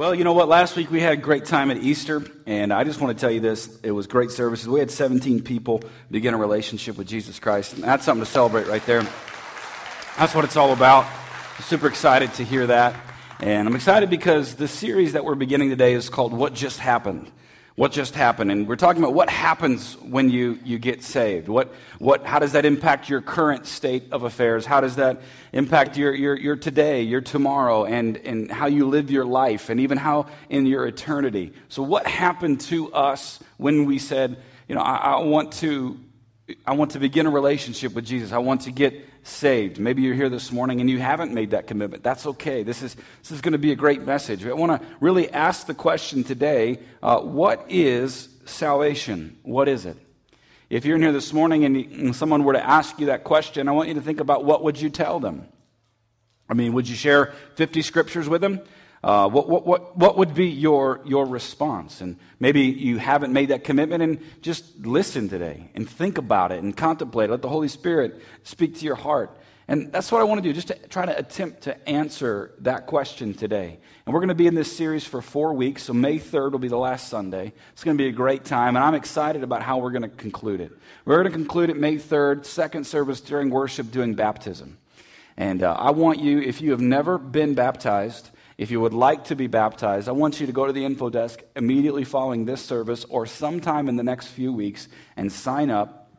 Well, you know what? Last week we had a great time at Easter, and I just want to tell you this. It was great services. We had 17 people begin a relationship with Jesus Christ, and that's something to celebrate right there. That's what it's all about. I'm super excited to hear that, and I'm excited because the series that we're beginning today is called What Just Happened. What just happened? And we're talking about what happens when you get saved. How does that impact your current state of affairs? How does that impact your today, your tomorrow, and how you live your life, and even how in your eternity? So what happened to us when we said, you know, I want to begin a relationship with Jesus. I want to get saved. Maybe you're here this morning and you haven't made that commitment. That's okay. This is going to be a great message. I want to really ask the question today, what is salvation? What is it? If you're in here this morning and someone were to ask you that question, I want you to think about what would you tell them? I mean, would you share 50 scriptures with them? What would be your response? And maybe you haven't made that commitment, and just listen today and think about it and contemplate. Let the Holy Spirit speak to your heart. And that's what I want to do, just to try to attempt to answer that question today. And we're going to be in this series for 4 weeks, so May 3rd will be the last Sunday. It's going to be a great time, and I'm excited about how we're going to conclude it. We're going to conclude it May 3rd, second service during worship, doing baptism. And I want you, if you have never been baptized, if you would like to be baptized, I want you to go to the info desk immediately following this service or sometime in the next few weeks and sign up,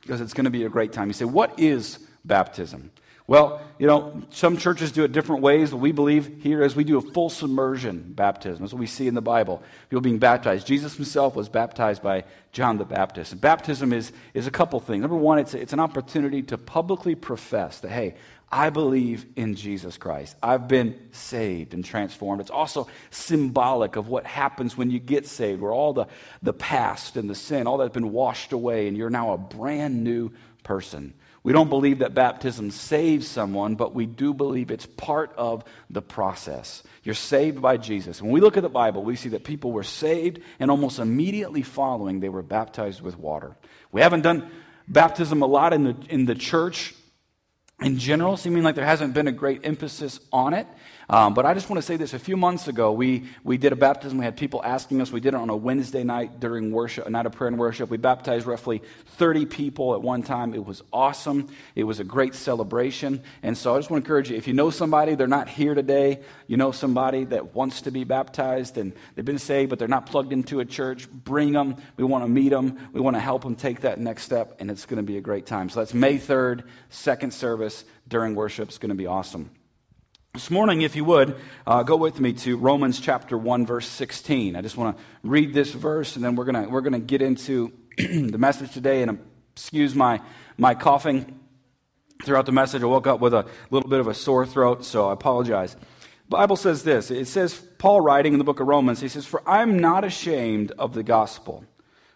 because it's going to be a great time. You say, what is baptism? Well, you know, some churches do it different ways, but we believe here is we do a full submersion baptism. That's what we see in the Bible, people being baptized. Jesus himself was baptized by John the Baptist. And baptism is a couple things. Number one, it's an opportunity to publicly profess that, hey, I believe in Jesus Christ. I've been saved and transformed. It's also symbolic of what happens when you get saved, where all the past and the sin, all that's been washed away, and you're now a brand new person. We don't believe that baptism saves someone, but we do believe it's part of the process. You're saved by Jesus. When we look at the Bible, we see that people were saved, and almost immediately following, they were baptized with water. We haven't done baptism a lot in the church in general, seeming like there hasn't been a great emphasis on it. But I just want to say this. A few months ago, we did a baptism. We had people asking us. We did it on a Wednesday night during worship, a night of prayer and worship. We baptized roughly 30 people at one time. It was awesome. It was a great celebration. And so I just want to encourage you, if you know somebody, they're not here today, you know somebody that wants to be baptized and they've been saved, but they're not plugged into a church, bring them. We want to meet them. We want to help them take that next step, and it's going to be a great time. So that's May 3rd, second service. During worship. It's going to be awesome. This morning, if you would, go with me to Romans chapter 1, verse 16. I just want to read this verse, and then we're going to get into the message today. And excuse my coughing throughout the message. I woke up with a little bit of a sore throat, so I apologize. The Bible says this. It says, Paul writing in the book of Romans, he says, "For I am not ashamed of the gospel,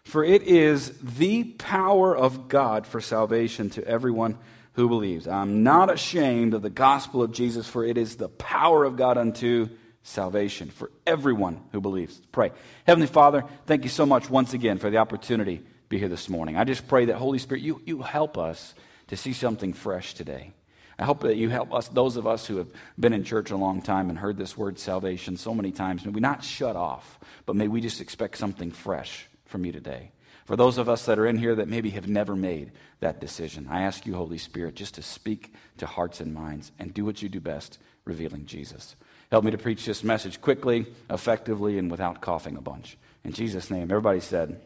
for it is the power of God for salvation to everyone who believes. I'm not ashamed of the gospel of Jesus, for it is the power of God unto salvation for everyone who believes." Pray. Heavenly Father, thank you so much once again for the opportunity to be here this morning. I just pray that, Holy Spirit, you help us to see something fresh today. I hope that you help us, those of us who have been in church a long time and heard this word salvation so many times. May we not shut off, but may we just expect something fresh from you today. For those of us that are in here that maybe have never made that decision, I ask you, Holy Spirit, just to speak to hearts and minds and do what you do best, revealing Jesus. Help me to preach this message quickly, effectively, and without coughing a bunch. In Jesus' name, everybody said,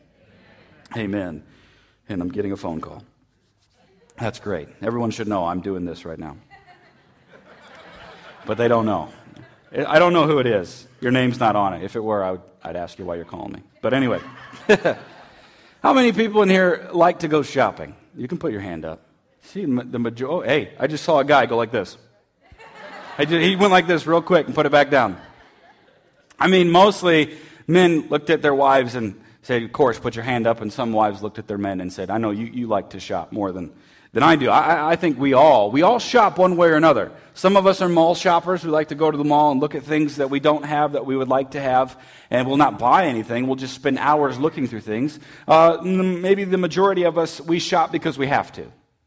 amen. Amen. And I'm getting a phone call. That's great. Everyone should know I'm doing this right now. But they don't know. I don't know who it is. Your name's not on it. If it were, I'd ask you why you're calling me. But anyway. How many people in here like to go shopping? You can put your hand up. See, the majority. Oh, hey, I just saw a guy go like this. He went like this real quick and put it back down. I mean, mostly men looked at their wives and said, of course, put your hand up. And some wives looked at their men and said, I know you like to shop more than I do. I think we all shop one way or another. Some of us are mall shoppers. We like to go to the mall and look at things that we don't have that we would like to have, and we'll not buy anything. We'll just spend hours looking through things. Maybe the majority of us, we shop because we have to,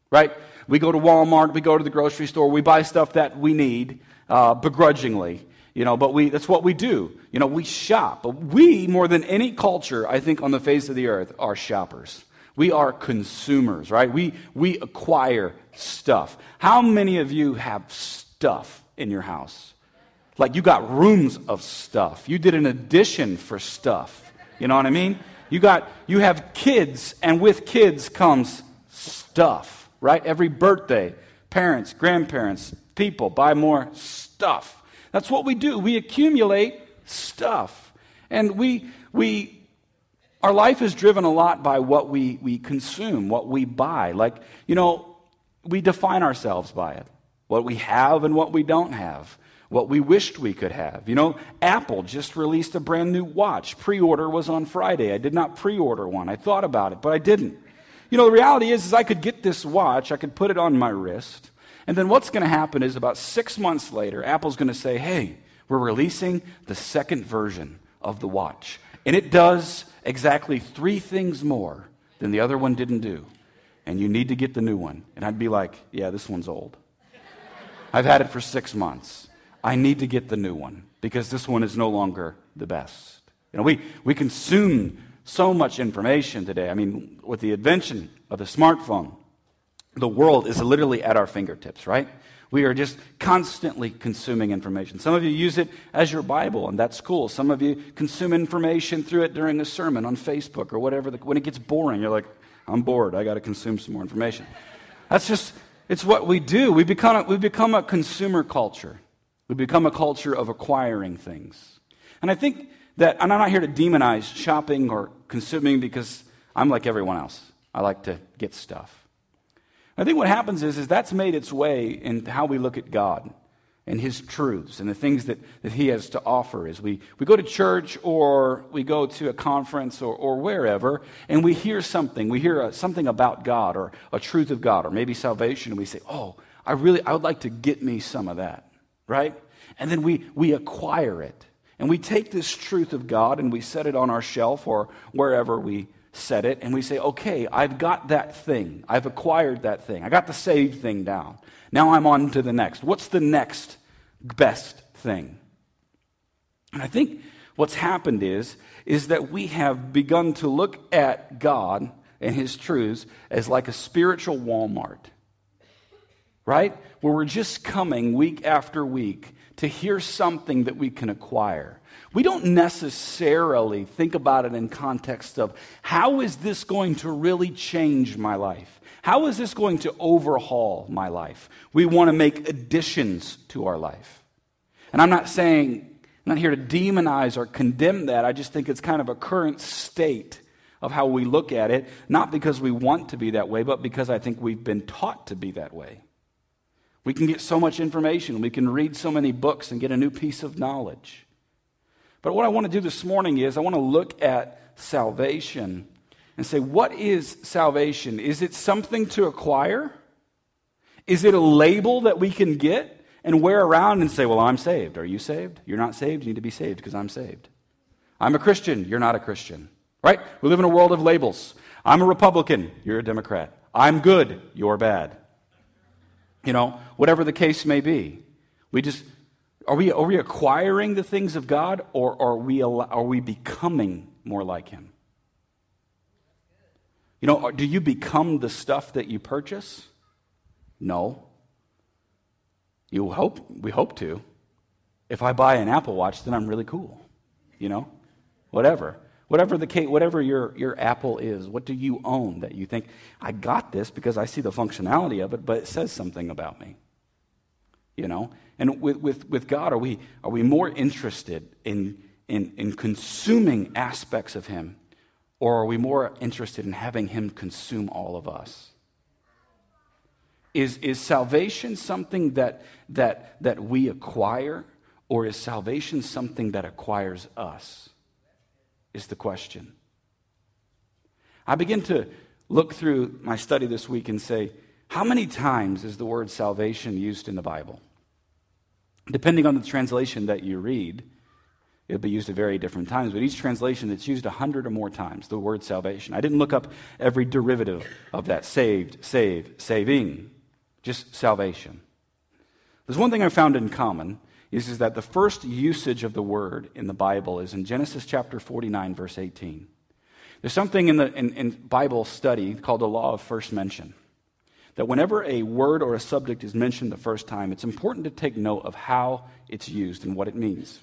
right? We go to Walmart. We go to the grocery store. We buy stuff that we need begrudgingly. You know, but that's what we do. You know, we shop. But we, more than any culture, I think, on the face of the earth, are shoppers. We are consumers, right? We acquire stuff. How many of you have stuff in your house? Like, you got rooms of stuff. You did an addition for stuff. You know what I mean? You have kids, and with kids comes stuff, right? Every birthday, parents, grandparents, people buy more stuff. That's what we do. We accumulate stuff. And our life is driven a lot by what we consume, what we buy. Like, you know, we define ourselves by it. What we have and what we don't have. What we wished we could have. You know, Apple just released a brand new watch. Pre-order was on Friday. I did not pre-order one. I thought about it, but I didn't. You know, the reality is I could get this watch. I could put it on my wrist. And then what's going to happen is about 6 months later, Apple's going to say, hey, we're releasing the second version of the watch. And it does exactly 3 things more than the other one didn't do. And you need to get the new one. And I'd be like, yeah, this one's old. I've had it for 6 months. I need to get the new one because this one is no longer the best. You know, we consume so much information today. I mean, with the invention of the smartphone, the world is literally at our fingertips, right? We are just constantly consuming information. Some of you use it as your Bible, and that's cool. Some of you consume information through it during a sermon on Facebook or whatever. When it gets boring, you're like, I'm bored. I got to consume some more information. That's just, it's what we do. We become a consumer culture. We become a culture of acquiring things. And I think that, and I'm not here to demonize shopping or consuming because I'm like everyone else. I like to get stuff. I think what happens is that's made its way in how we look at God and his truths and the things that he has to offer. Is we go to church or we go to a conference or wherever, and we hear something. We hear something about God or a truth of God or maybe salvation, and we say, oh, I would like to get me some of that, right? And then we acquire it. And we take this truth of God and we set it on our shelf or wherever we said it, and we say, okay, I've got that thing. I've acquired that thing. I got the saved thing down. Now I'm on to the next. What's the next best thing? And I think what's happened is that we have begun to look at God and his truths as like a spiritual Walmart, right? Where we're just coming week after week to hear something that we can acquire. We don't necessarily think about it in context of how is this going to really change my life? How is this going to overhaul my life? We want to make additions to our life. And I'm not here to demonize or condemn that. I just think it's kind of a current state of how we look at it, not because we want to be that way, but because I think we've been taught to be that way. We can get so much information. We can read so many books and get a new piece of knowledge. But what I want to do this morning is I want to look at salvation and say, what is salvation? Is it something to acquire? Is it a label that we can get and wear around and say, well, I'm saved. Are you saved? You're not saved. You need to be saved because I'm saved. I'm a Christian. You're not a Christian, right? We live in a world of labels. I'm a Republican. You're a Democrat. I'm good. You're bad. You know, whatever the case may be, we just... Are we acquiring the things of God, or are we becoming more like him? You know, do you become the stuff that you purchase? No. We hope to. If I buy an Apple Watch, then I'm really cool. You know, whatever your Apple is, what do you own that you think I got this because I see the functionality of it, but it says something about me. You know, and with God, are we more interested in consuming aspects of him, or are we more interested in having him consume all of us? Is salvation something that we acquire, or is salvation something that acquires us? Is the question. I begin to look through my study this week and say, how many times is the word salvation used in the Bible? Depending on the translation that you read, it'll be used at very different times, but each translation it's used 100 or more times, the word salvation. I didn't look up every derivative of that, saved, save, saving, just salvation. There's one thing I found in common is that the first usage of the word in the Bible is in Genesis chapter 49, verse 18. There's something in Bible study called the law of first mention, that whenever a word or a subject is mentioned the first time, it's important to take note of how it's used and what it means.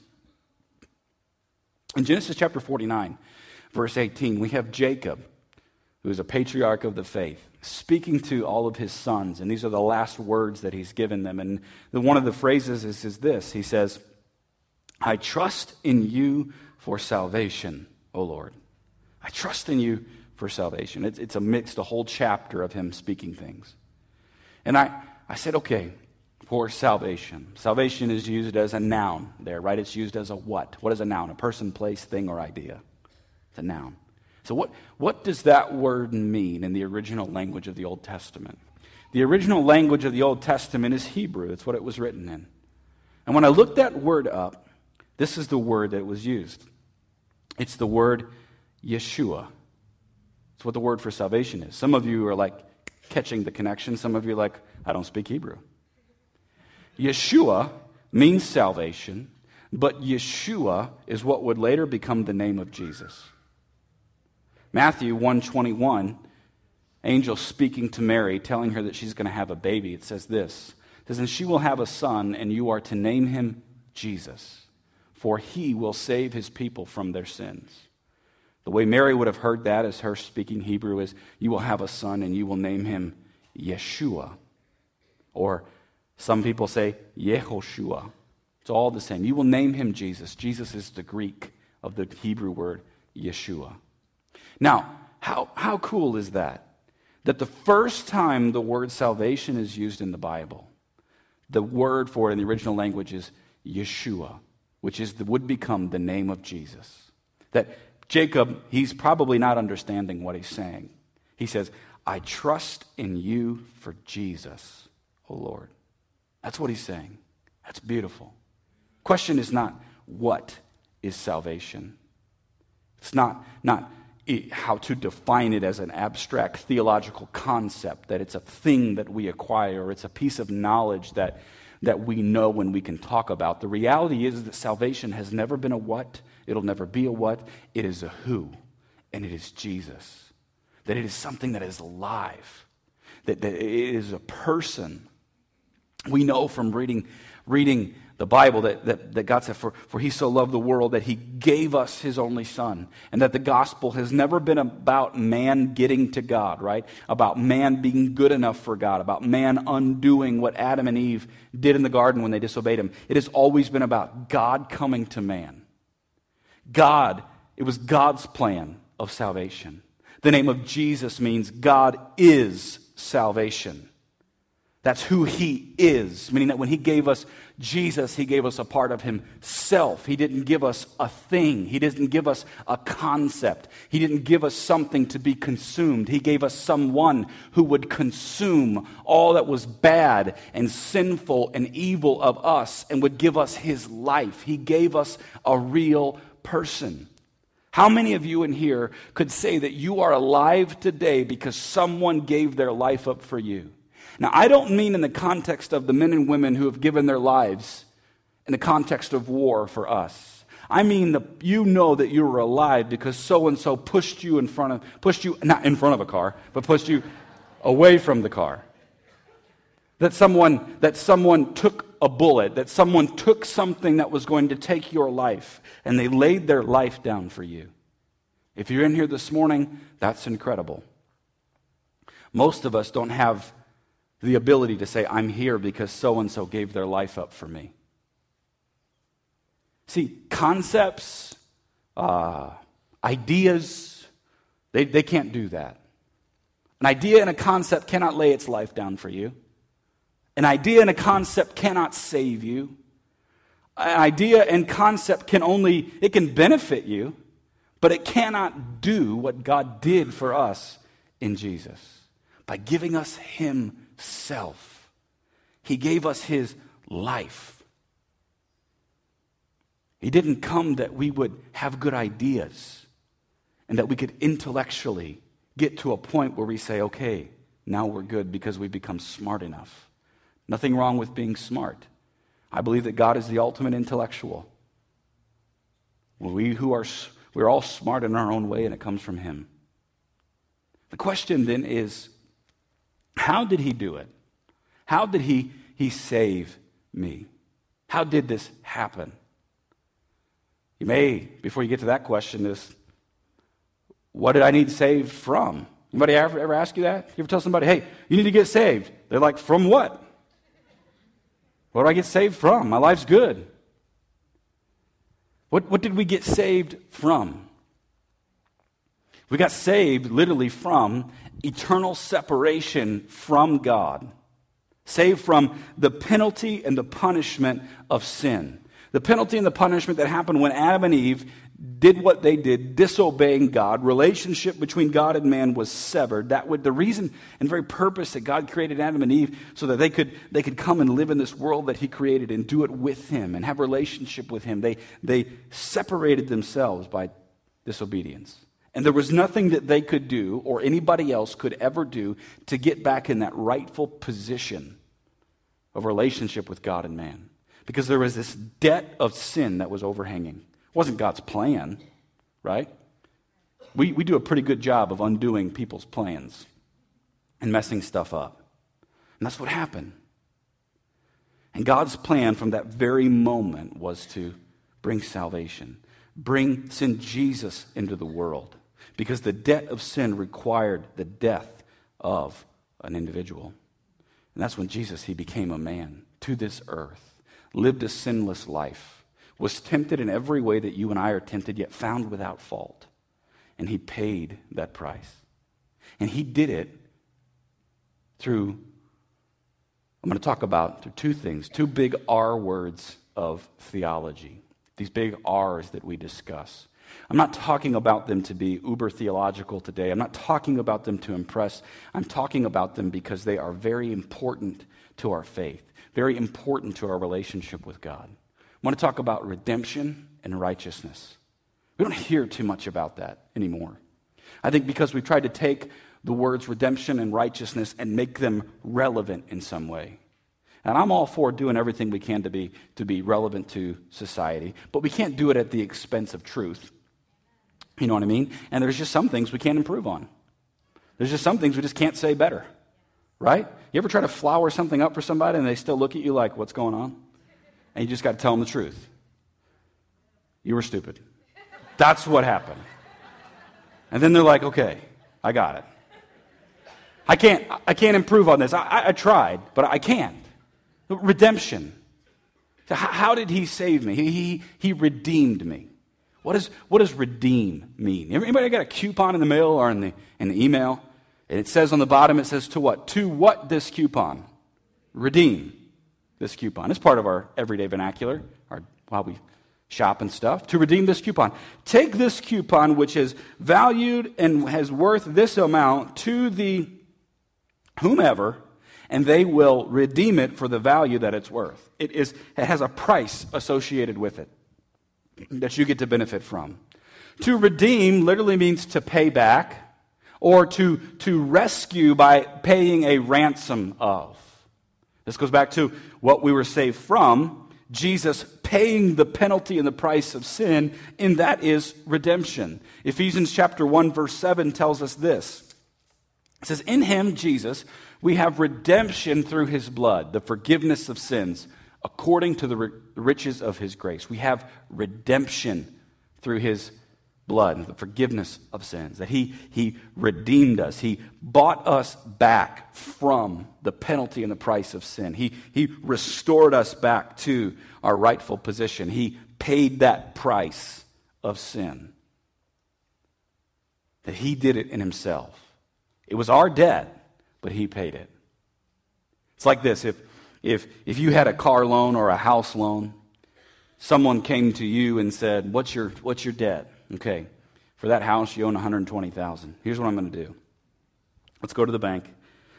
In Genesis chapter 49, verse 18, we have Jacob, who is a patriarch of the faith, speaking to all of his sons, and these are the last words that he's given them. And one of the phrases is this. He says, "I trust in you for salvation, O Lord. I trust in you for salvation." It's a mixed, a whole chapter of him speaking things. And I said, okay, for salvation. Salvation is used as a noun there, right? It's used as a what? What is a noun? A person, place, thing, or idea. It's a noun. So what does that word mean in the original language of the Old Testament? The original language of the Old Testament is Hebrew. It's what it was written in. And when I looked that word up, this is the word that was used. It's the word Yeshua. It's what the word for salvation is. Some of you are like catching the connection. Some of you are like, I don't speak Hebrew. Yeshua means salvation, but Yeshua is what would later become the name of Jesus. Matthew 1:21, angel speaking to Mary, telling her that she's going to have a baby. It says this. It says, "And she will have a son, and you are to name him Jesus, for he will save his people from their sins." The way Mary would have heard that is her speaking Hebrew is, "You will have a son and you will name him Yeshua." Or some people say Yehoshua. It's all the same. You will name him Jesus. Jesus is the Greek of the Hebrew word Yeshua. Now, how cool is that? That the first time the word salvation is used in the Bible, the word for it in the original language is Yeshua, which is would become the name of Jesus. That Jacob, he's probably not understanding what he's saying. He says, "I trust in you for Jesus, O Lord." That's what he's saying. That's beautiful. Question is not, what is salvation? It's not how to define it as an abstract theological concept, that it's a thing that we acquire, or it's a piece of knowledge that we know when we can talk about. The reality is that salvation has never been a what. It'll never be a what. It is a who, and it is Jesus. That it is something that is alive. That it is a person. We know from reading the Bible that God said, for he so loved the world that he gave us his only son, and that the gospel has never been about man getting to God, right? About man being good enough for God, about man undoing what Adam and Eve did in the garden when they disobeyed him. It has always been about God coming to man. It was God's plan of salvation. The name of Jesus means God is salvation. That's who he is, meaning that when he gave us Jesus, he gave us a part of himself. He didn't give us a thing. He didn't give us a concept. He didn't give us something to be consumed. He gave us someone who would consume all that was bad and sinful and evil of us and would give us his life. He gave us a real person. How many of you in here could say that you are alive today because someone gave their life up for you? Now, I don't mean in the context of the men and women who have given their lives in the context of war for us. I mean you know that you were alive because so and so pushed you away from the car. That someone took a bullet, that someone took something that was going to take your life, and they laid their life down for you. If you're in here this morning, that's incredible. Most of us don't have the ability to say, "I'm here because so-and-so gave their life up for me." See, concepts, ideas, they can't do that. An idea and a concept cannot lay its life down for you. An idea and a concept cannot save you. An idea and concept can benefit you, but it cannot do what God did for us in Jesus. By giving us himself, he gave us his life. He didn't come that we would have good ideas and that we could intellectually get to a point where we say, okay, now we're good because we've become smart enough. Nothing wrong with being smart. I believe that God is the ultimate intellectual. We're all smart in our own way, and it comes from him. The question then is, how did he do it? How did he save me? How did this happen? You may, before you get to that question, is, what did I need saved from? Anybody ever ask you that? You ever tell somebody, hey, you need to get saved? They're like, from what? What do I get saved from? My life's good. What did we get saved from? We got saved literally from eternal separation from God. Saved from the penalty and the punishment of sin. The penalty and the punishment that happened when Adam and Eve did what they did, disobeying God. Relationship between God and man was severed. That would the reason and very purpose that God created Adam and Eve, so that they could come and live in this world that he created and do it with him and have relationship with him. They separated themselves by disobedience. And there was nothing that they could do or anybody else could ever do to get back in that rightful position of relationship with God and man. Because there was this debt of sin that was overhanging. It wasn't God's plan, right? We do a pretty good job of undoing people's plans and messing stuff up. And that's what happened. And God's plan from that very moment was to bring salvation. Send Jesus into the world. Because the debt of sin required the death of an individual. And that's when Jesus, he became a man to this earth, lived a sinless life, was tempted in every way that you and I are tempted, yet found without fault. And he paid that price. And he did it through, I'm going to talk about through two things, two big R words of theology, these big R's that we discuss. I'm not talking about them to be uber theological today. I'm not talking about them to impress. I'm talking about them because they are very important to our faith, very important to our relationship with God. I want to talk about redemption and righteousness. We don't hear too much about that anymore. I think because we've tried to take the words redemption and righteousness and make them relevant in some way. And I'm all for doing everything we can to be relevant to society, but we can't do it at the expense of truth. You know what I mean? And there's just some things we can't improve on. There's just some things we just can't say better, right? You ever try to flower something up for somebody and they still look at you like, what's going on? And you just got to tell them the truth. You were stupid. That's what happened. And then they're like, okay, I got it. I can't improve on this. I tried, but I can't. Redemption. So how did he save me? He redeemed me. What does redeem mean? Anybody got a coupon in the mail or in the email? And it says on the bottom, it says to what? To what this coupon? Redeem this coupon. It's part of our everyday vernacular, how we shop and stuff. To redeem this coupon. Take this coupon, which is valued and has worth this amount, to the whomever, and they will redeem it for the value that it's worth. It has a price associated with it that you get to benefit from. To redeem literally means to pay back, or to rescue by paying a ransom of. This goes back to what we were saved from, Jesus paying the penalty and the price of sin, and that is redemption. Ephesians chapter 1, verse 7 tells us this. It says, in him, Jesus, we have redemption through his blood, the forgiveness of sins, according to the riches of his grace. We have redemption through his blood, the forgiveness of sins, that he redeemed us. He bought us back from the penalty and the price of sin. He restored us back to our rightful position. He paid that price of sin. That he did it in himself. It was our debt, but he paid it. It's like this, if you had a car loan or a house loan, someone came to you and said, what's your debt? Okay, for that house, you own $120,000. Here's what I'm going to do. Let's go to the bank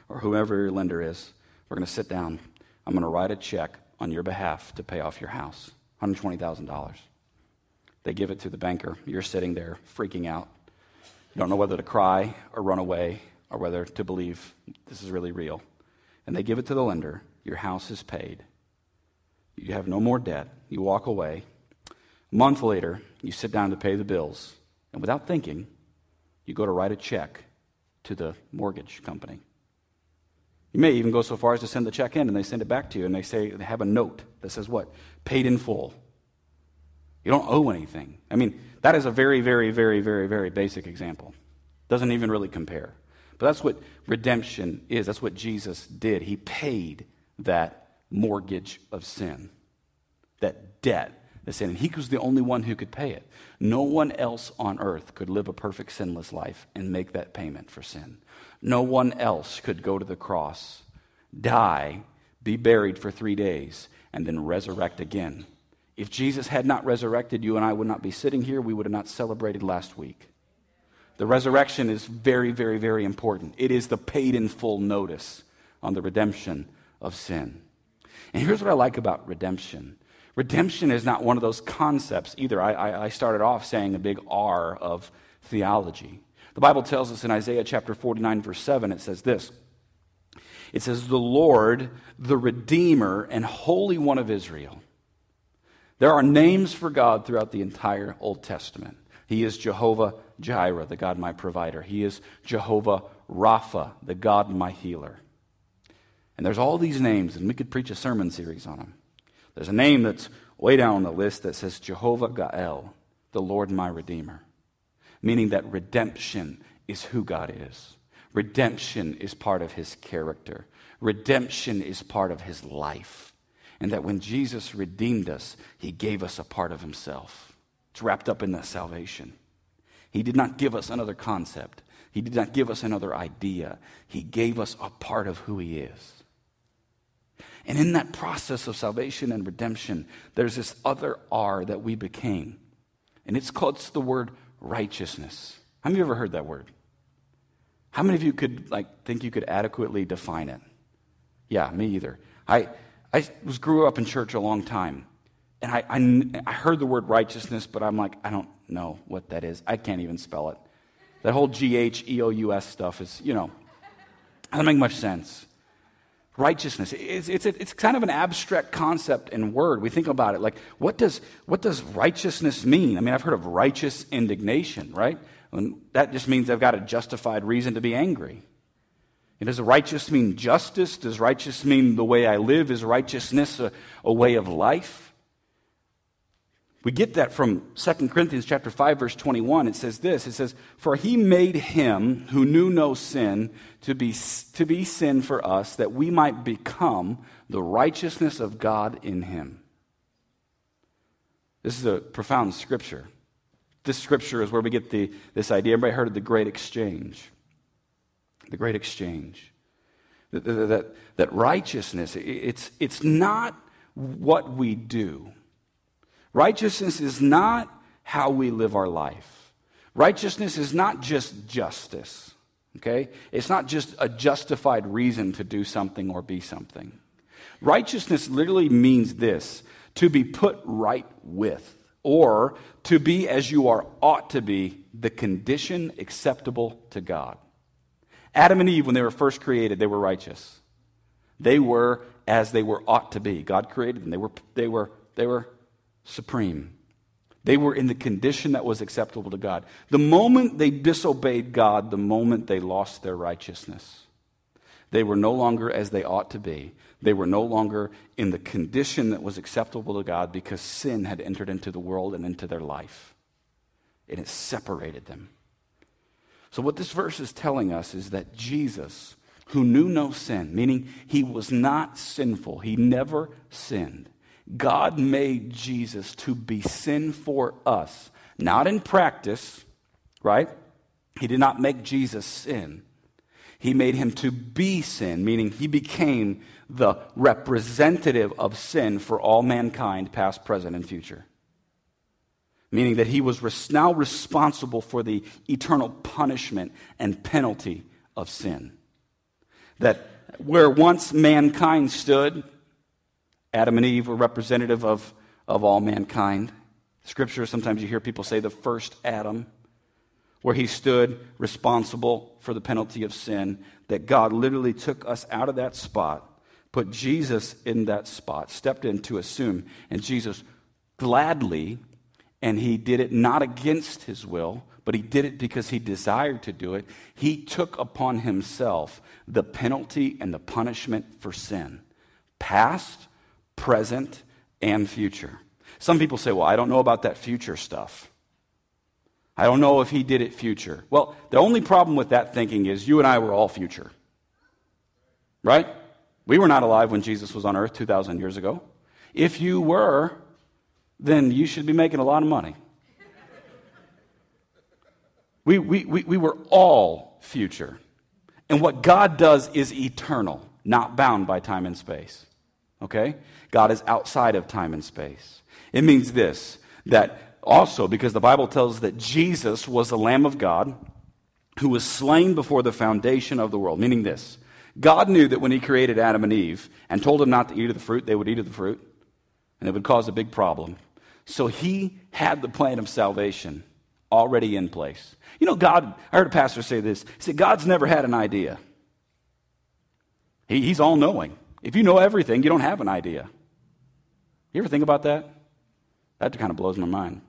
or whoever your lender is. We're going to sit down. I'm going to write a check on your behalf to pay off your house, $120,000. They give it to the banker. You're sitting there freaking out. You don't know whether to cry or run away or whether to believe this is really real. And they give it to the lender. Your house is paid. You have no more debt. You walk away. A month later, you sit down to pay the bills. And without thinking, you go to write a check to the mortgage company. You may even go so far as to send the check in, and they send it back to you, and they say they have a note that says what? Paid in full. You don't owe anything. I mean, that is a very, very, very, very, very basic example. Doesn't even really compare. But that's what redemption is. That's what Jesus did. He paid that mortgage of sin, that debt of sin. And he was the only one who could pay it. No one else on earth could live a perfect sinless life and make that payment for sin. No one else could go to the cross, die, be buried for 3 days, and then resurrect again. If Jesus had not resurrected, you and I would not be sitting here. We would have not celebrated last week. The resurrection is very, very, very important. It is the paid in full notice on the redemption of sin. And here's what I like about redemption. Redemption is not one of those concepts either. I started off saying a big R of theology. The Bible tells us in Isaiah chapter 49, verse 7, it says this. It says, "The Lord, the Redeemer and Holy One of Israel." There are names for God throughout the entire Old Testament. He is Jehovah Jireh, the God my provider. He is Jehovah Rapha, the God my healer. And there's all these names, and we could preach a sermon series on them. There's a name that's way down on the list that says Jehovah Gael, the Lord my Redeemer, meaning that redemption is who God is. Redemption is part of his character. Redemption is part of his life. And that when Jesus redeemed us, he gave us a part of himself. It's wrapped up in that salvation. He did not give us another concept. He did not give us another idea. He gave us a part of who he is. And in that process of salvation and redemption, there's this other R that we became. And it's the word righteousness. How many of you ever heard that word? How many of you could think you could adequately define it? Yeah, me either. I grew up in church a long time, and I heard the word righteousness, but I'm like, I don't know what that is. I can't even spell it. That whole G-H-E-O-U-S stuff is, doesn't make much sense. Righteousness, it's kind of an abstract concept and word. We think about it like, what does righteousness mean? I mean, I've heard of righteous indignation, right? And that just means I've got a justified reason to be angry. Does righteous mean justice? Does righteous mean the way I live? Is righteousness a way of life? We get that from 2 Corinthians chapter 5, verse 21. It says this. It says, "For he made him who knew no sin to be sin for us, that we might become the righteousness of God in him." This is a profound scripture. This scripture is where we get this idea. Everybody heard of the Great Exchange. The great exchange, that righteousness, it's not what we do. Righteousness is not how we live our life. Righteousness is not just justice, okay? It's not just a justified reason to do something or be something. Righteousness literally means this, to be put right with, or to be as you are ought to be, the condition acceptable to God. Adam and Eve, when they were first created, they were righteous. They were as they were ought to be. God created them. They were supreme. They were in the condition that was acceptable to God. The moment they disobeyed God, the moment they lost their righteousness, they were no longer as they ought to be. They were no longer in the condition that was acceptable to God because sin had entered into the world and into their life. And it separated them. So what this verse is telling us is that Jesus, who knew no sin, meaning he was not sinful, he never sinned. God made Jesus to be sin for us, not in practice, right? He did not make Jesus sin. He made him to be sin, meaning he became the representative of sin for all mankind, past, present, and future. Meaning that he was now responsible for the eternal punishment and penalty of sin. That where once mankind stood, Adam and Eve were representative of all mankind. Scripture, sometimes you hear people say the first Adam, where he stood responsible for the penalty of sin, that God literally took us out of that spot, put Jesus in that spot, stepped in to assume, and Jesus gladly, and he did it not against his will, but he did it because he desired to do it. He took upon himself the penalty and the punishment for sin, past, present, and future. Some people say, well, I don't know about that future stuff. I don't know if he did it future. Well, the only problem with that thinking is you and I were all future, right? We were not alive when Jesus was on earth 2,000 years ago. If you were, then you should be making a lot of money. We were all future. And what God does is eternal, not bound by time and space. Okay? God is outside of time and space. It means this, that also because the Bible tells us that Jesus was the Lamb of God who was slain before the foundation of the world, meaning this, God knew that when he created Adam and Eve and told them not to eat of the fruit, they would eat of the fruit, and it would cause a big problem. So he had the plan of salvation already in place. You know, God, I heard a pastor say this. He said, God's never had an idea. He's all-knowing. If you know everything, you don't have an idea. You ever think about that? That kind of blows my mind.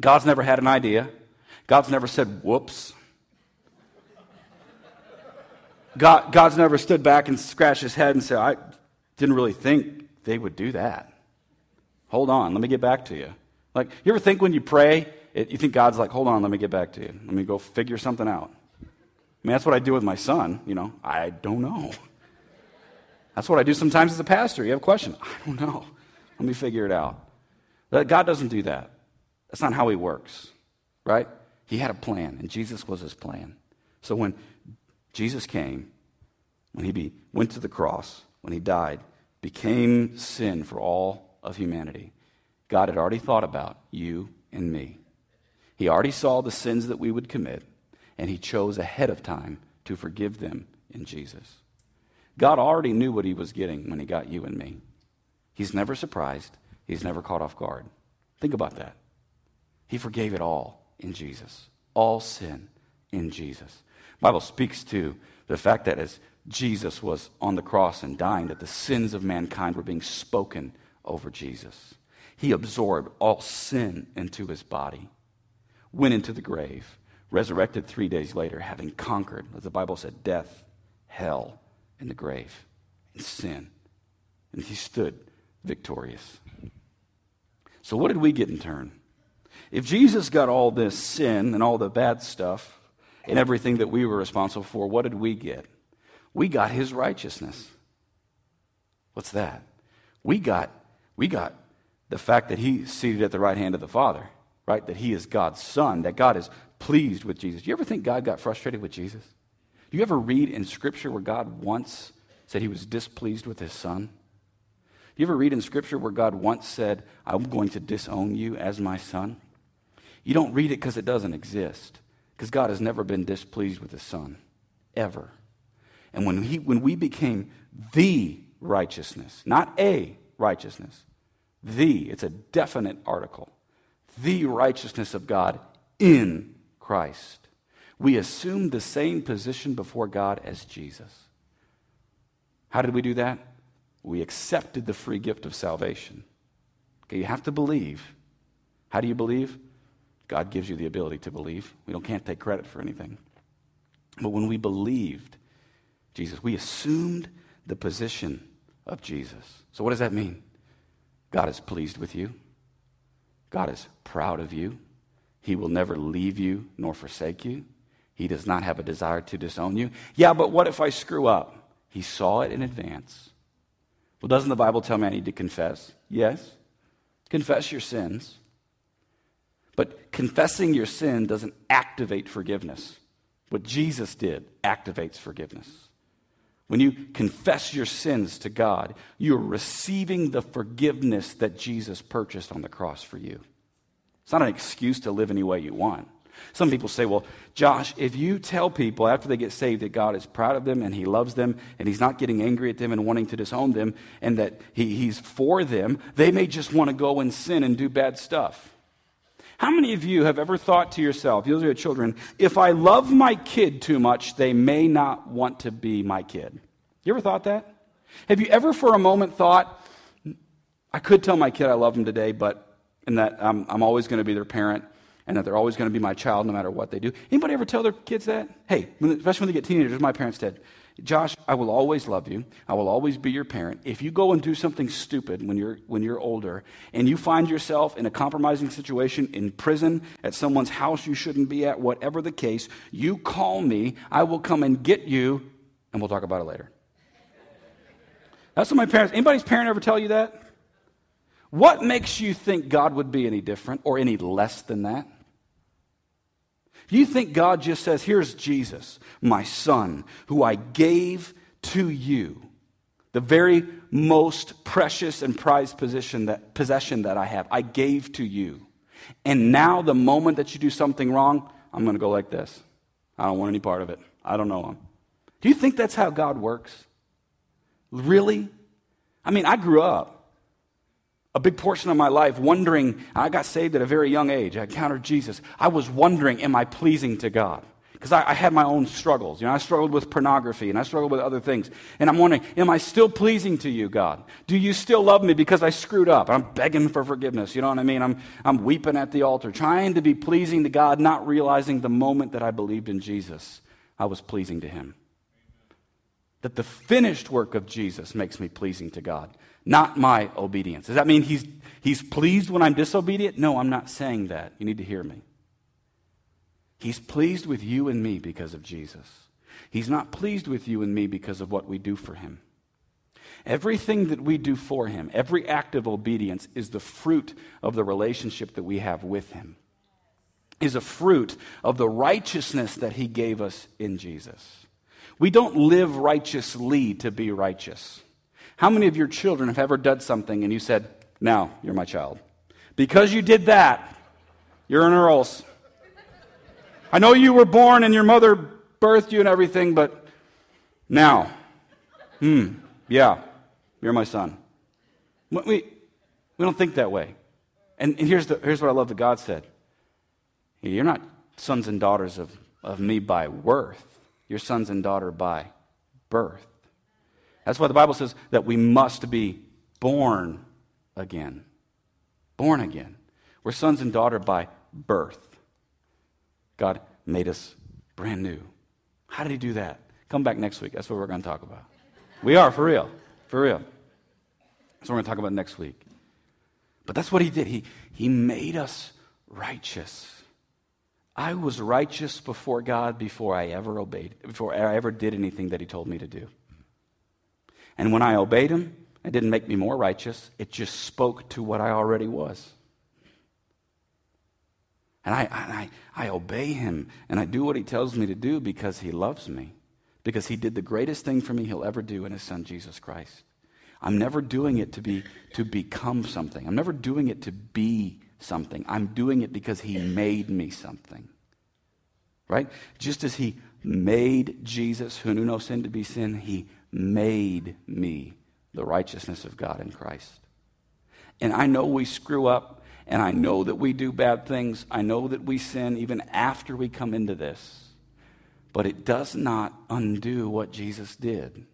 God's never had an idea. God's never said, whoops. God's never stood back and scratched his head and said, I didn't really think they would do that. Hold on, let me get back to you. Like, you ever think when you pray, you think God's like, hold on, let me get back to you. Let me go figure something out. I mean, that's what I do with my son, you know. I don't know. That's what I do sometimes as a pastor. You have a question. I don't know. Let me figure it out. God doesn't do that. That's not how he works, right? He had a plan, and Jesus was his plan. So when Jesus came, when he went to the cross, when he died, became sin for all of humanity, God had already thought about you and me. He already saw the sins that we would commit, and he chose ahead of time to forgive them in Jesus. God already knew what he was getting when he got you and me. He's never surprised. He's never caught off guard. Think about that. He forgave it all in Jesus, all sin in Jesus. The Bible speaks to the fact that as Jesus was on the cross and dying, that the sins of mankind were being spoken over Jesus. He absorbed all sin into his body, went into the grave, resurrected 3 days later, having conquered, as the Bible said, death, hell, and the grave, and sin. And he stood victorious. So what did we get in turn? If Jesus got all this sin and all the bad stuff, and everything that we were responsible for, what did we get? We got his righteousness. What's that? We got the fact that he's seated at the right hand of the Father, right? That he is God's son, that God is pleased with Jesus. Do you ever think God got frustrated with Jesus? Do you ever read in Scripture where God once said he was displeased with his son? Do you ever read in Scripture where God once said, I'm going to disown you as my son? You don't read it because it doesn't exist. Because God has never been displeased with his son, ever. And when we became the righteousness, not a righteousness, the, it's a definite article, the righteousness of God in Christ, we assumed the same position before God as Jesus. How did we do that? We accepted the free gift of salvation. Okay, you have to believe. How do you believe? God gives you the ability to believe. We can't take credit for anything. But when we believed Jesus, we assumed the position of Jesus. So what does that mean? God is pleased with you. God is proud of you. He will never leave you nor forsake you. He does not have a desire to disown you. Yeah, but what if I screw up? He saw it in advance. Well, doesn't the Bible tell me I need to confess? Yes. Confess your sins. But confessing your sin doesn't activate forgiveness. What Jesus did activates forgiveness. When you confess your sins to God, you're receiving the forgiveness that Jesus purchased on the cross for you. It's not an excuse to live any way you want. Some people say, well, Josh, if you tell people after they get saved that God is proud of them and he loves them and he's not getting angry at them and wanting to disown them and that he's for them, they may just want to go and sin and do bad stuff. How many of you have ever thought to yourself, those are your children, if I love my kid too much, they may not want to be my kid? You ever thought that? Have you ever for a moment thought, I could tell my kid I love them today, and that I'm always going to be their parent, and that they're always going to be my child no matter what they do? Anybody ever tell their kids that? Hey, especially when they get teenagers, my parents did. Josh, I will always love you. I will always be your parent. If you go and do something stupid when you're older and you find yourself in a compromising situation, in prison, at someone's house you shouldn't be at, whatever the case, you call me, I will come and get you, and we'll talk about it later. That's what my parents, anybody's parent ever tell you that? What makes you think God would be any different or any less than that? You think God just says, here's Jesus, my son, who I gave to you, the very most precious and prized possession that I have, I gave to you. And now the moment that you do something wrong, I'm going to go like this. I don't want any part of it. I don't know him. Do you think that's how God works? Really? I mean, I grew up a big portion of my life wondering. I got saved at a very young age. I encountered Jesus. I was wondering, am I pleasing to God? Because I had my own struggles. You know, I struggled with pornography and I struggled with other things. And I'm wondering, am I still pleasing to you, God? Do you still love me because I screwed up? I'm begging for forgiveness. You know what I mean? I'm weeping at the altar, trying to be pleasing to God, not realizing the moment that I believed in Jesus, I was pleasing to him. That the finished work of Jesus makes me pleasing to God, not my obedience. Does that mean he's pleased when I'm disobedient? No, I'm not saying that. You need to hear me. He's pleased with you and me because of Jesus. He's not pleased with you and me because of what we do for him. Everything that we do for him, every act of obedience is the fruit of the relationship that we have with him, is a fruit of the righteousness that he gave us in Jesus. We don't live righteously to be righteous. How many of your children have ever done something and you said, now you're my child? Because you did that, you're an Earls. I know you were born and your mother birthed you and everything, but now, yeah, you're my son. We don't think that way. And here's what I love that God said. You're not sons and daughters of me by worth. Your sons and daughter by birth. That's why the Bible says that we must be born again. Born again. We're sons and daughter by birth. God made us brand new. How did he do that? Come back next week. That's what we're going to talk about. We are, for real. For real. That's what we're going to talk about next week. But that's what he did. He made us righteous. I was righteous before God before I ever obeyed, before I ever did anything that he told me to do. And when I obeyed him, it didn't make me more righteous. It just spoke to what I already was. And I obey him, and I do what he tells me to do because he loves me, because he did the greatest thing for me he'll ever do in his son, Jesus Christ. I'm never doing it to become something. I'm never doing it to be something. I'm doing it because he made me something. Right? Just as he made Jesus, who knew no sin, to be sin, he made me the righteousness of God in Christ. And I know we screw up, and I know that we do bad things. I know that we sin even after we come into this. But it does not undo what Jesus did.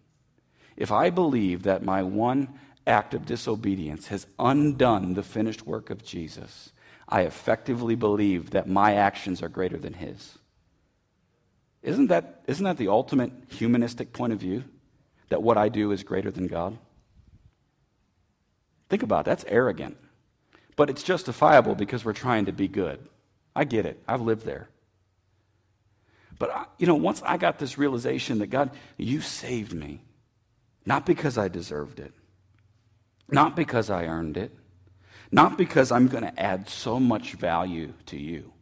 If I believe that my one act of disobedience has undone the finished work of Jesus, I effectively believe that my actions are greater than his. Isn't that the ultimate humanistic point of view? That what I do is greater than God? Think about it. That's arrogant. But it's justifiable because we're trying to be good. I get it. I've lived there. But, once I got this realization that, God, you saved me, not because I deserved it, not because I earned it, not because I'm going to add so much value to you.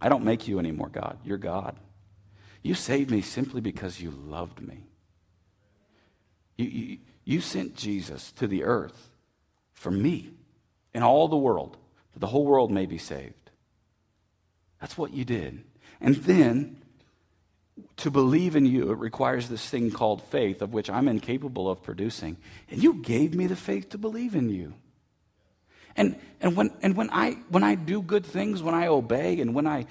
I don't make you anymore, God. You're God. You saved me simply because you loved me. You sent Jesus to the earth for me and all the world, so the whole world may be saved. That's what you did. And then, to believe in you, it requires this thing called faith, of which I'm incapable of producing. And you gave me the faith to believe in you. And when I do good things, when I obey, and when I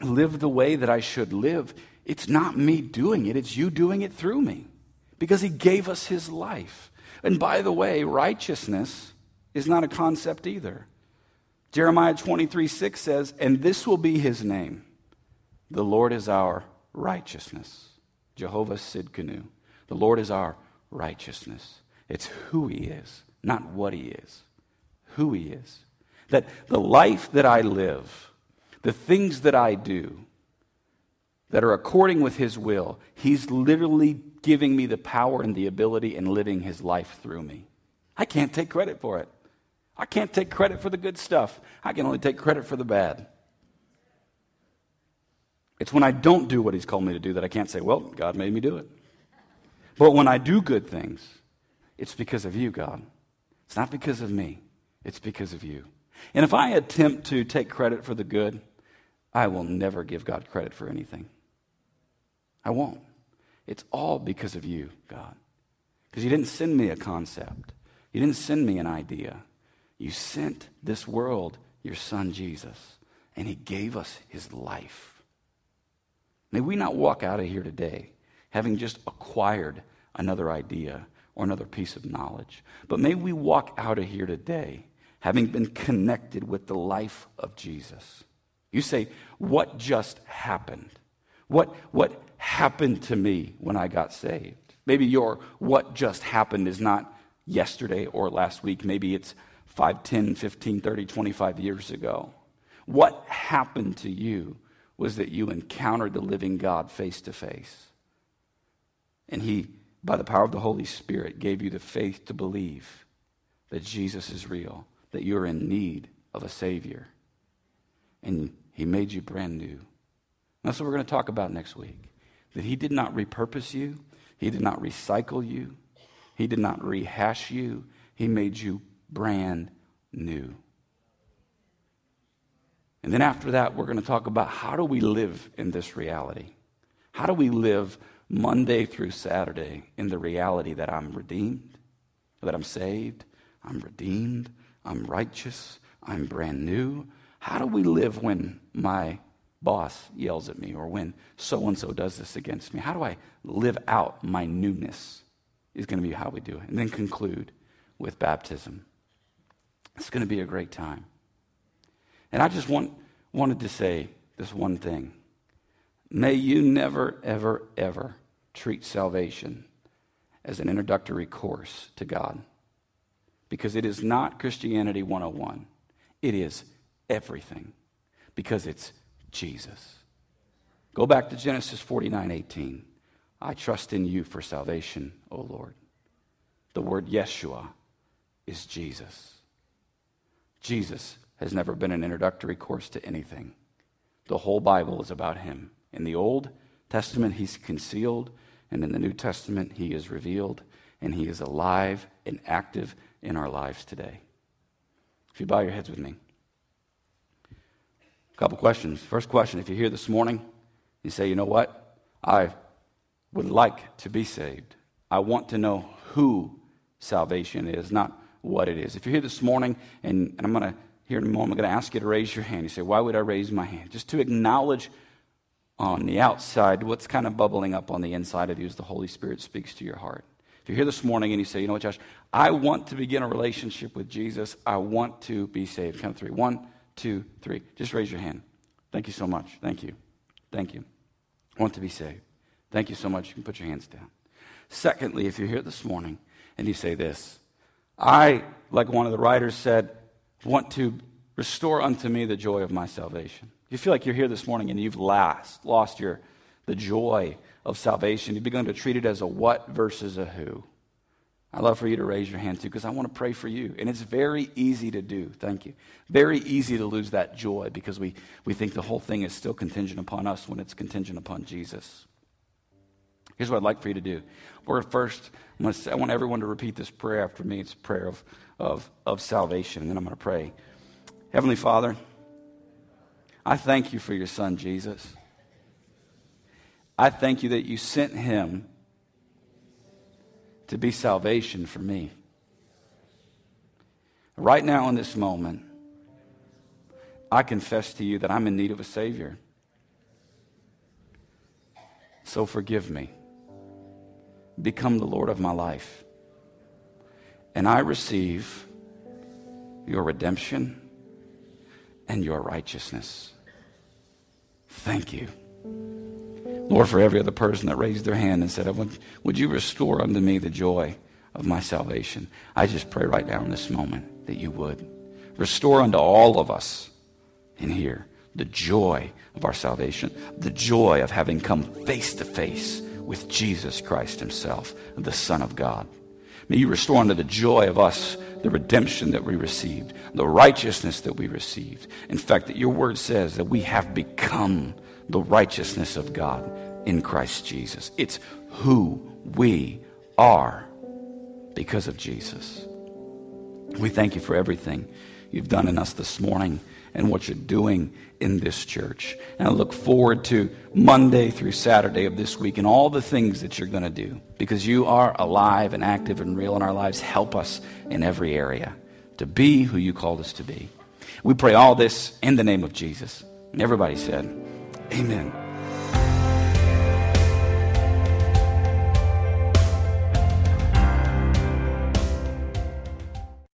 live the way that I should live, it's not me doing it, it's you doing it through me. because he gave us his life. And by the way, righteousness is not a concept either. Jeremiah 23:6 says, and this will be his name. The Lord is our righteousness. Jehovah Sidkenu. The Lord is our righteousness. It's who he is, not what he is. Who he is. That the life that I live, the things that I do, that are according with his will, he's literally giving me the power and the ability and living his life through me. I can't take credit for it. I can't take credit for the good stuff. I can only take credit for the bad. It's when I don't do what he's called me to do that I can't say, well, God made me do it. But when I do good things, it's because of you, God. It's not because of me. It's because of you. And if I attempt to take credit for the good, I will never give God credit for anything. I won't. It's all because of you, God. Because you didn't send me a concept. You didn't send me an idea. You sent this world your son Jesus, and he gave us his life. May we not walk out of here today having just acquired another idea or another piece of knowledge, but may we walk out of here today having been connected with the life of Jesus. You say, what just happened? What happened to me when I got saved? Maybe your what just happened is not yesterday or last week. Maybe it's 5, 10, 15, 30, 25 years ago. What happened to you was that you encountered the living God face to face. And he, by the power of the Holy Spirit, gave you the faith to believe that Jesus is real, that you're in need of a Savior. And he made you brand new. That's what we're going to talk about next week. That he did not repurpose you. He did not recycle you. He did not rehash you. He made you brand new. And then after that, we're going to talk about how do we live in this reality? How do we live Monday through Saturday in the reality that I'm redeemed, that I'm saved, I'm redeemed, I'm righteous, I'm brand new? How do we live when my boss yells at me or when so-and-so does this against me? How do I live out my newness is going to be how we do it. And then conclude with baptism. It's going to be a great time. And I just wanted to say this one thing. May you never, ever, ever treat salvation as an introductory course to God. Because it is not Christianity 101. It is everything. Because it's Jesus. Go back to Genesis 49:18. I trust in you for salvation, O Lord. The word Yeshua is Jesus. Jesus has never been an introductory course to anything. The whole Bible is about him. In the Old Testament, he's concealed, and in the New Testament, he is revealed, and he is alive and active in our lives today. If you bow your heads with me. Couple questions. First question, if you're here this morning, you say, you know what? I would like to be saved. I want to know who salvation is, not what it is. If you're here this morning, and I'm going to, here in a moment, I'm going to ask you to raise your hand. You say, why would I raise my hand? Just to acknowledge on the outside what's kind of bubbling up on the inside of you as the Holy Spirit speaks to your heart. If you're here this morning and you say, you know what, Josh, I want to begin a relationship with Jesus. I want to be saved. Count of three. 1, 2, 3. Just raise your hand. Thank you so much. Thank you. Thank you. I want to be saved. Thank you so much. You can put your hands down. Secondly, if you're here this morning and you say this, I, like one of the writers said, want to restore unto me the joy of my salvation. You feel like you're here this morning and you've lost the joy of salvation. You've begun to treat it as a what versus a who. I'd love for you to raise your hand too, because I want to pray for you. And it's very easy to do. Thank you. Very easy to lose that joy because we think the whole thing is still contingent upon us when it's contingent upon Jesus. Here's what I'd like for you to do. I want everyone to repeat this prayer after me. It's a prayer of salvation. And then I'm going to pray. Heavenly Father, I thank you for your son, Jesus. I thank you that you sent him to be salvation for me. Right now in this moment, I confess to you that I'm in need of a Savior. So forgive me. become the Lord of my life. And I receive your redemption and your righteousness. Thank you, Lord, for every other person that raised their hand and said, would you restore unto me the joy of my salvation? I just pray right now in this moment that you would. Restore unto all of us in here the joy of our salvation, the joy of having come face to face with Jesus Christ himself, the Son of God. May you restore unto the joy of us the redemption that we received, the righteousness that we received. In fact, that your word says that we have become the righteousness of God in Christ Jesus. It's who we are because of Jesus. We thank you for everything you've done in us this morning and what you're doing in this church. And I look forward to Monday through Saturday of this week and all the things that you're going to do, because you are alive and active and real in our lives. Help us in every area to be who you called us to be. We pray all this in the name of Jesus. And everybody said, Amen.